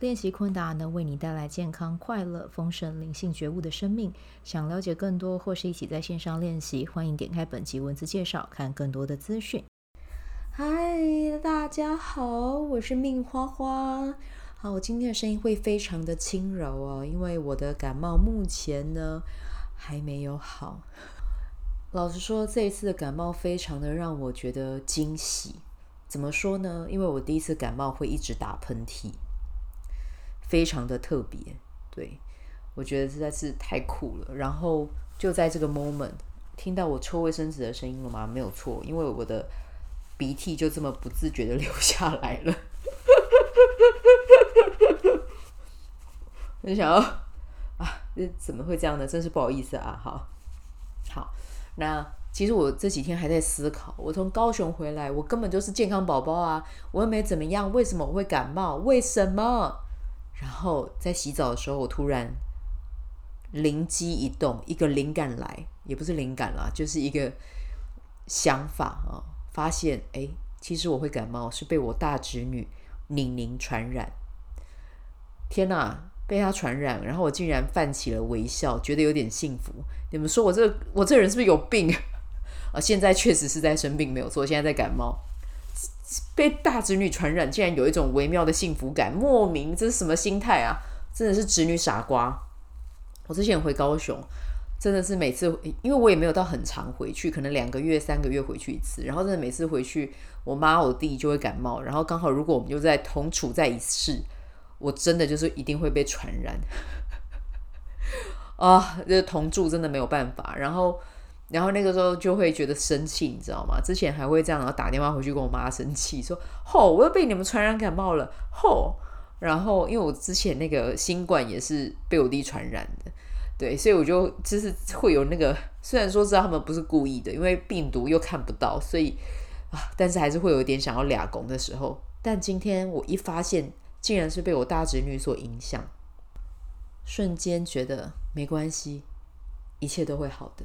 练习昆达能为你带来健康、快乐、丰盛、灵性觉悟的生命。想了解更多或是一起在线上练习，欢迎点开本集文字介绍看更多的资讯。嗨，大家好，我是Min花花。好，我今天的声音会非常的轻柔哦，因为我的感冒目前呢还没有好。老实说，这一次的感冒非常的让我觉得惊喜。怎么说呢？因为我第一次感冒会一直打喷嚏，非常的特别，对，我觉得实在是太酷了。然后就在这个 moment 听到我抽卫生纸的声音了吗？没有错，因为我的鼻涕就这么不自觉的流下来了。很想要啊，怎么会这样呢？真是不好意思啊。好，那其实我这几天还在思考，我从高雄回来，我根本就是健康宝宝啊，我又没怎么样，为什么我会感冒？为什么？然后在洗澡的时候，我突然灵机一动，一个灵感来，也不是灵感啦，就是一个想法啊，发现其实我会感冒是被我大侄女宁宁传染。天哪，被她传染，然后我竟然泛起了微笑，觉得有点幸福。你们说我这人是不是有病啊？现在确实是在生病，没有错，现在在感冒。被大侄女传染，竟然有一种微妙的幸福感，莫名，这是什么心态啊？真的是侄女傻瓜。我之前回高雄，真的是每次，因为我也没有到很常回去，可能2个月、3个月回去一次，然后真的每次回去，我妈、我弟就会感冒，然后刚好如果我们就在同处在一室，我真的就是一定会被传染。啊，这同住真的没有办法，然后那个时候就会觉得生气，你知道吗？之前还会这样，然后打电话回去跟我妈生气，说吼，我又被你们传染感冒了吼。然后因为我之前那个新冠也是被我弟传染的，对，所以我就是会有那个，虽然说知道他们不是故意的，因为病毒又看不到，所以但是还是会有一点想要俩拱的时候。但今天我一发现，竟然是被我大侄女所影响，瞬间觉得没关系，一切都会好的。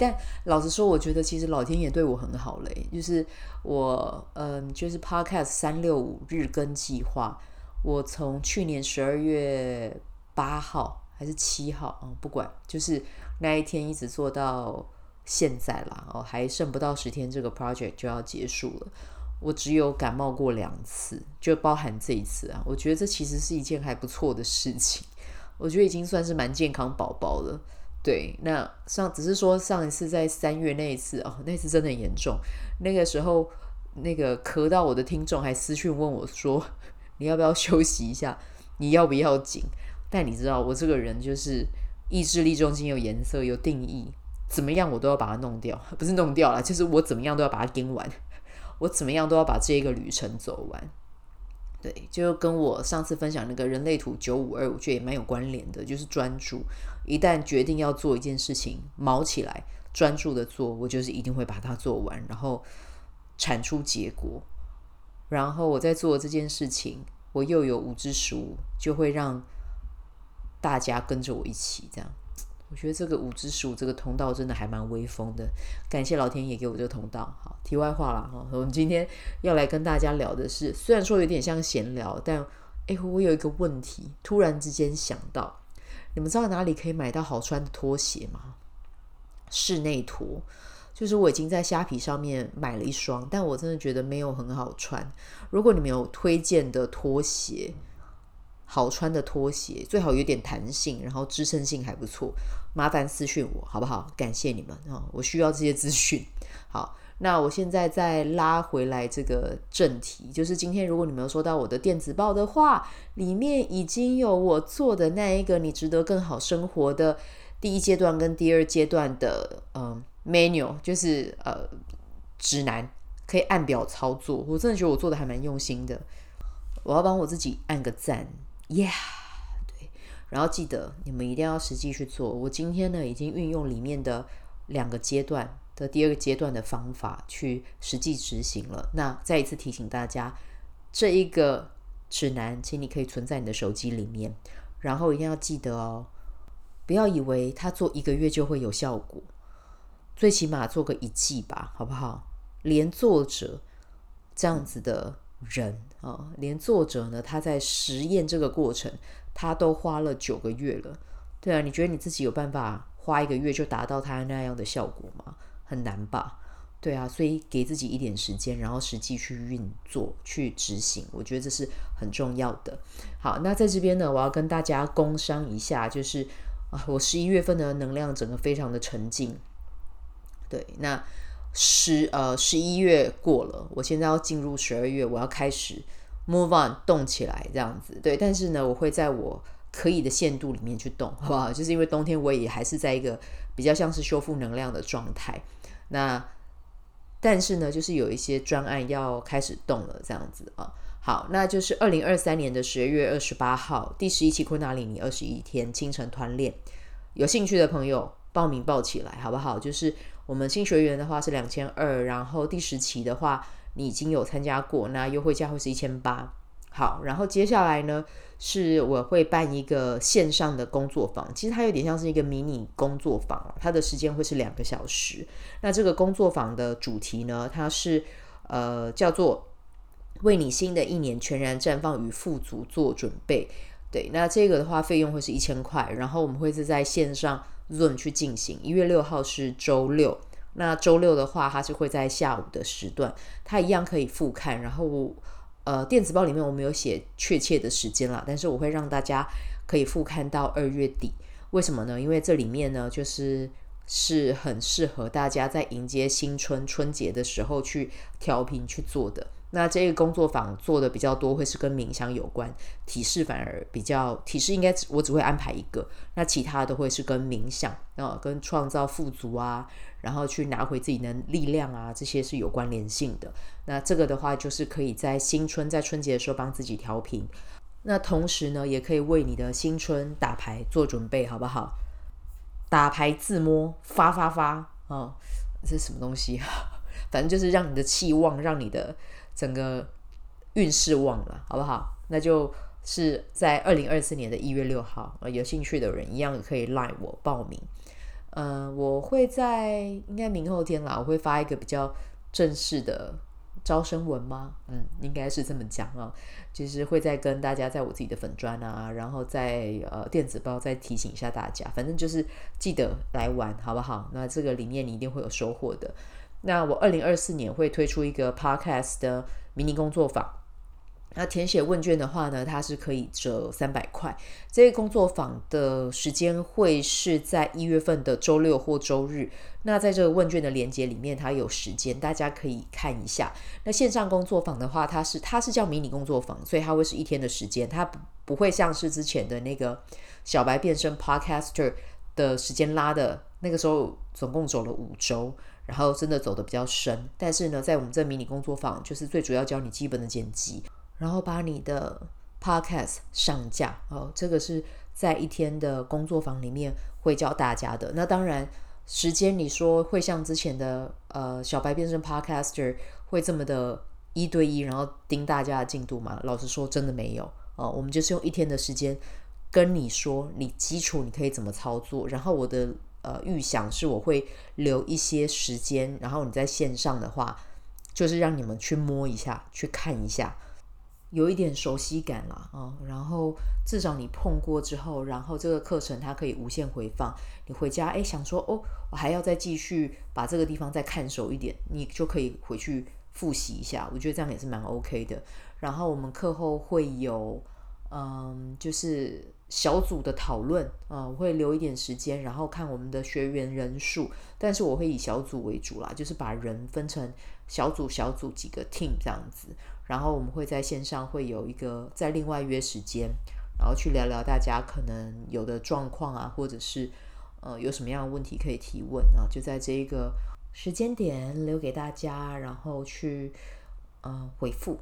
但老实说，我觉得其实老天爷对我很好了，就是我就是 Podcast 365日更计划，我从去年12月8号还是7号、不管，就是那一天一直做到现在啦，还剩不到10天，这个 project 就要结束了。我只有感冒过2次，就包含这一次啊。我觉得这其实是一件还不错的事情，我觉得已经算是蛮健康宝宝了，对。那只是说上一次在3月那一次，那次真的很严重。那个时候那个咳到我的听众还私讯问我说，你要不要休息一下？你要不要紧？但你知道我这个人就是意志力中间有颜色、有定义，怎么样我都要把它弄掉，不是弄掉啦，就是我怎么样都要把它盯完，我怎么样都要把这个旅程走完。对，就跟我上次分享那个人类图952，我觉得也蛮有关联的，就是专注。一旦决定要做一件事情，卯起来，专注的做，我就是一定会把它做完，然后产出结果。然后我在做这件事情，我又有5知15，就会让大家跟着我一起这样。我觉得这个5知15这个通道真的还蛮威风的，感谢老天爷给我这个通道。好，题外话啦，我们今天要来跟大家聊的是，虽然说有点像闲聊，但我有一个问题突然之间想到，你们知道哪里可以买到好穿的拖鞋吗？室内拖。就是我已经在虾皮上面买了一双，但我真的觉得没有很好穿。如果你们有推荐的拖鞋，好穿的拖鞋，最好有点弹性，然后支撑性还不错，麻烦私讯我好不好？感谢你们，我需要这些资讯。好，那我现在再拉回来这个正题，就是今天如果你们有收到我的电子报的话，里面已经有我做的那一个你值得更好生活的第一阶段跟第二阶段的manual， 就是指南，可以按表操作。我真的觉得我做的还蛮用心的，我要帮我自己按个赞。Yeah， 对，然后记得你们一定要实际去做。我今天呢已经运用里面的2个阶段的第2个阶段的方法去实际执行了。那再一次提醒大家，这一个指南请你可以存在你的手机里面，然后一定要记得哦，不要以为它做1个月就会有效果，最起码做个1季吧，好不好？连作者这样子的人啊，连作者呢他在实验这个过程他都花了9个月了。对啊，你觉得你自己有办法花1个月就达到他那样的效果吗？很难吧。对啊，所以给自己一点时间，然后实际去运作去执行，我觉得这是很重要的。好，那在这边呢我要跟大家工商一下，就是我11月份的能量整个非常的沉静。对，那11月过了，我现在要进入12月，我要开始 move on 动起来这样子。对，但是呢我会在我可以的限度里面去动，好不好？就是因为冬天我也还是在一个比较像是修复能量的状态，那但是呢就是有一些专案要开始动了这样子啊。好，那就是2023年的12月28号第11期昆达里尼21天清晨团练，有兴趣的朋友报名报起来，好不好？就是我们新学员的话是2200，然后第10期的话你已经有参加过，那优惠价会是1800。好，然后接下来呢是我会办一个线上的工作坊，其实它有点像是一个迷你工作坊，它的时间会是2个小时。那这个工作坊的主题呢它是叫做为你新的1年全然绽放与富足做准备。对，那这个的话费用会是1000块，然后我们会是在线上 Zoom 去进行。1月6号是周六，那周六的话它是会在下午的时段，它一样可以复看，然后电子报里面我没有写确切的时间啦，但是我会让大家可以复看到2月底。为什么呢？因为这里面呢就是很适合大家在迎接新春春节的时候去调频去做的。那这个工作坊做的比较多会是跟冥想有关，提示应该我只会安排1个，那其他都会是跟冥想跟创造富足啊，然后去拿回自己的力量啊，这些是有关联性的。那这个的话就是可以在新春在春节的时候帮自己调频，那同时呢也可以为你的新春打牌做准备，好不好？打牌自摸发这是什么东西反正就是让你的气旺，让你的整个运势旺了，好不好？那就是在2024年的1月6号，有兴趣的人一样可以 LINE 我报名。我会在应该明后天啦，我会发一个比较正式的招生文吗？应该是这么讲啊，就是会再跟大家在我自己的粉专啊，然后在电子报再提醒一下大家，反正就是记得来玩，好不好？那这个里面你一定会有收获的。那我2024年会推出一个 podcast 的迷你工作坊，那填写问卷的话呢它是可以折300块。这个工作坊的时间会是在1月份的周六或周日，那在这个问卷的连结里面它有时间，大家可以看一下。那线上工作坊的话它是叫迷你工作坊，所以它会是1天的时间，它不会像是之前的那个小白变身 podcaster 的时间拉的，那个时候总共走了5周，然后真的走得比较深。但是呢在我们这迷你工作坊就是最主要教你基本的剪辑，然后把你的 podcast 上架这个是在1天的工作坊里面会教大家的。那当然时间你说会像之前的小白变身 podcaster 会这么的1对1然后盯大家的进度吗？老实说真的没有我们就是用1天的时间跟你说你基础你可以怎么操作，然后我的预想是我会留一些时间，然后你在线上的话就是让你们去摸一下去看一下，有一点熟悉感啦然后至少你碰过之后，然后这个课程它可以无限回放，你回家想说我还要再继续把这个地方再看熟一点，你就可以回去复习一下，我觉得这样也是蛮 OK 的。然后我们课后会有就是小组的讨论我会留一点时间，然后看我们的学员人数，但是我会以小组为主啦，就是把人分成小组几个 team 这样子，然后我们会在线上会有一个再另外约时间，然后去聊聊大家可能有的状况啊，或者是有什么样的问题可以提问啊，就在这一个时间点留给大家，然后去回复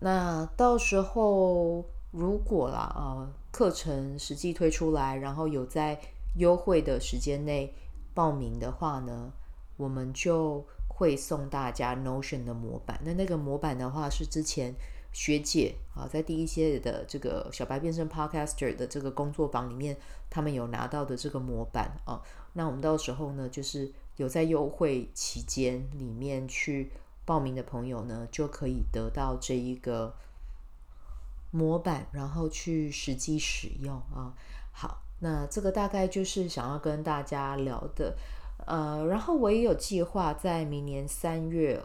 那到时候如果啦课程实际推出来，然后有在优惠的时间内报名的话呢，我们就会送大家 Notion 的模板。那个模板的话是之前学姐在第一届的这个小白变身 Podcaster 的这个工作坊里面他们有拿到的这个模板啊。那我们到时候呢，就是有在优惠期间里面去报名的朋友呢，就可以得到这一个模板，然后去实际使用啊。好，那这个大概就是想要跟大家聊的。然后我也有计划在明年3月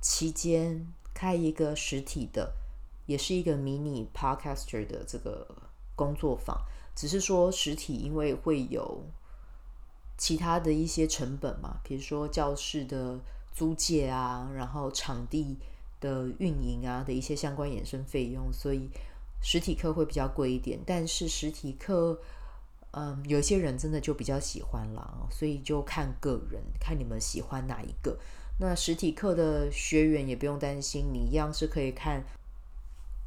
期间开一个实体的，也是一个迷你 podcaster 的这个工作坊，只是说实体因为会有其他的一些成本嘛，比如说教室的租借啊，然后场地的运营啊的一些相关衍生费用，所以实体课会比较贵一点。但是实体课有些人真的就比较喜欢啦，所以就看个人，看你们喜欢哪一个。那实体课的学员也不用担心，你一样是可以看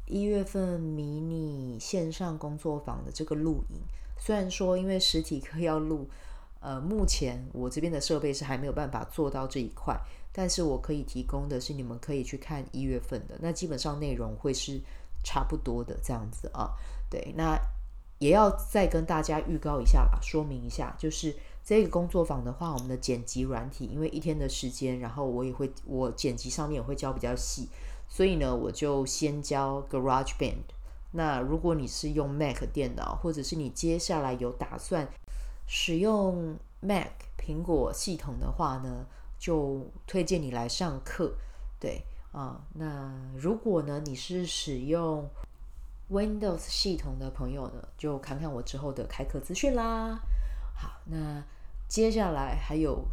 1月份迷你线上工作坊的这个录影。虽然说因为实体课要录，目前我这边的设备是还没有办法做到这一块，但是我可以提供的是你们可以去看1月份的，那基本上内容会是差不多的这样子啊。对，那也要再跟大家预告一下啦，说明一下，就是这个工作坊的话，我们的剪辑软体，因为一天的时间，然后我剪辑上面也会教比较细，所以呢，我就先教 Garageband。那如果你是用 Mac 电脑，或者是你接下来有打算使用 Mac 苹果系统的话呢，就推荐你来上课。对啊，那如果呢你是使用 Windows 系统的朋友呢，就看看我之后的开课资讯啦。好，那接下来还有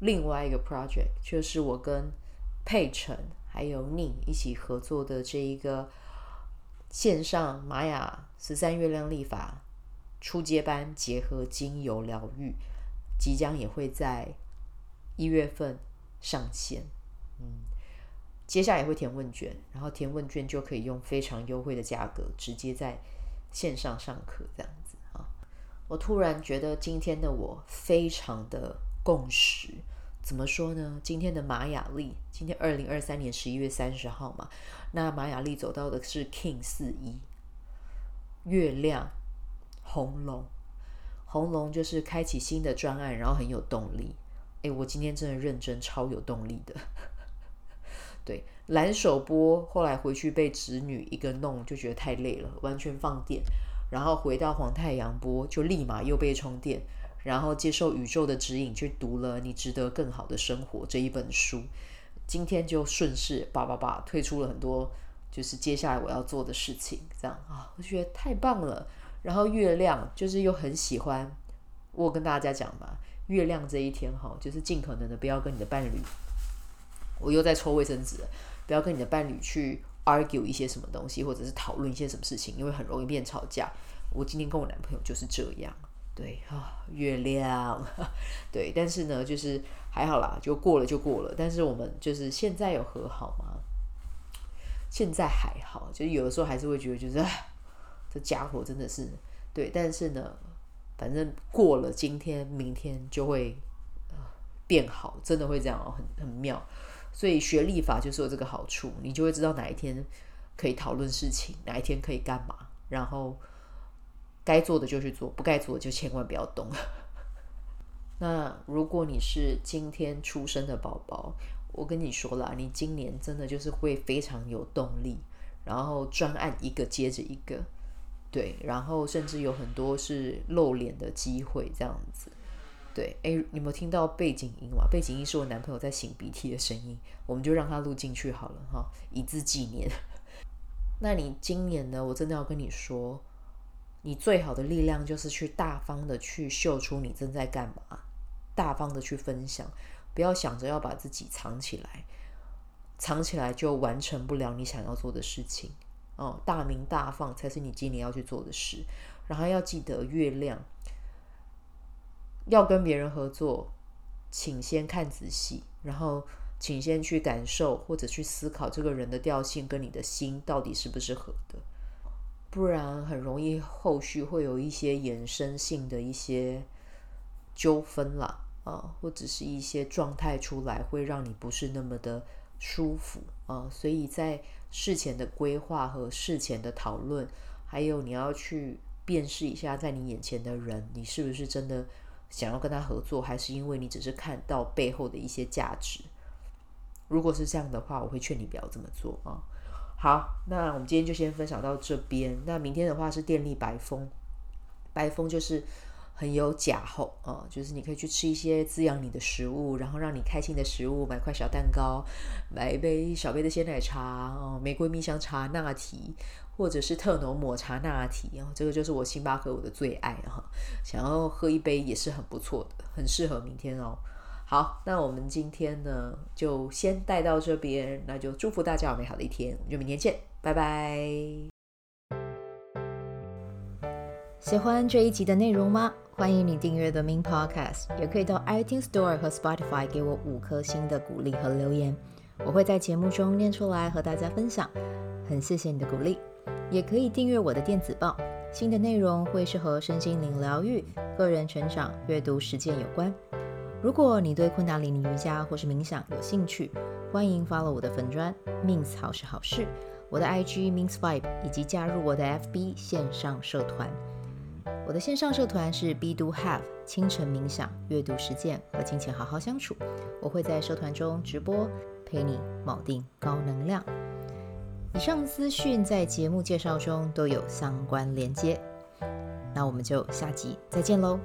另外一个 project， 就是我跟佩晨还有宁一起合作的这一个线上玛雅13月亮历法初阶班结合精油疗愈，即将也会在1月份上线。接下来也会填问卷，然后填问卷就可以用非常优惠的价格直接在线上上课这样子。我突然觉得今天的我非常的共识，怎么说呢？今天的玛雅历，今天2023年11月30号嘛，那玛雅历走到的是 KING41， 月亮红龙，红龙就是开启新的专案，然后很有动力。我今天真的认真超有动力的。对，蓝手波后来回去被侄女一个弄，就觉得太累了，完全放电。然后回到黄太阳波，就立马又被充电，然后接受宇宙的指引，去读了《你值得更好的生活》这一本书。今天就顺势叭推出了很多，就是接下来我要做的事情，这样啊，我觉得太棒了。然后月亮就是又很喜欢，我跟大家讲嘛，月亮这一天就是尽可能的不要跟你的伴侣，我又在抽卫生纸了，不要跟你的伴侣去 argue 一些什么东西，或者是讨论一些什么事情，因为很容易变吵架。我今天跟我男朋友就是这样。对啊，月亮。对，但是呢就是还好啦，就过了。但是我们就是现在有和好吗？现在还好，就是有的时候还是会觉得就是这家伙真的是。对，但是呢反正过了今天明天就会变好，真的会这样很妙。所以学历法就是有这个好处，你就会知道哪一天可以讨论事情，哪一天可以干嘛，然后该做的就去做，不该做的就千万不要动。那如果你是今天出生的宝宝，我跟你说啦，你今年真的就是会非常有动力，然后专案一个接着一个，对，然后甚至有很多是露脸的机会这样子。对，你有没有听到背景音嘛？背景音是我男朋友在擤鼻涕的声音，我们就让他录进去好了哈，以资纪念。那你今年呢？我真的要跟你说，你最好的力量就是去大方的去秀出你正在干嘛，大方的去分享，不要想着要把自己藏起来，藏起来就完成不了你想要做的事情。大鸣大放才是你今年要去做的事。然后要记得月亮。要跟别人合作，请先看仔细，然后请先去感受或者去思考这个人的调性跟你的心到底是不是合的。不然很容易后续会有一些衍生性的一些纠纷啦，或者是一些状态出来会让你不是那么的舒服啊。所以在事前的规划和事前的讨论，还有你要去辨识一下在你眼前的人，你是不是真的想要跟他合作，还是因为你只是看到背后的一些价值。如果是这样的话，我会劝你不要这么做啊。好，那我们今天就先分享到这边。那明天的话是电力白蜂，白蜂就是很有假后就是你可以去吃一些滋养你的食物，然后让你开心的食物，买块小蛋糕，买一杯小杯的鲜奶茶，玫瑰蜜香茶拿铁，或者是特浓抹茶拿铁，这个就是我星巴克我的最爱想要喝一杯也是很不错的，很适合明天哦。好，那我们今天呢就先带到这边，那就祝福大家有美好的一天，我们就明天见，拜拜。喜欢这一集的内容吗？欢迎你订阅 The Min Podcast， 也可以到 iTunes Store 和 Spotify 给我5颗星的鼓励和留言，我会在节目中念出来和大家分享，很谢谢你的鼓励。也可以订阅我的电子报，新的内容会是和身心灵疗愈、个人成长、阅读实践有关。如果你对昆达里尼瑜伽或是冥想有兴趣，欢迎 follow 我的粉专 Minx 好事好事，我的 IG Minx Vibe， 以及加入我的 FB 线上社团。我的线上社团是 Be Do Have 清晨冥想、阅读实践和金钱好好相处，我会在社团中直播，陪你铆定高能量。以上资讯在节目介绍中都有相关连接，那我们就下集再见喽。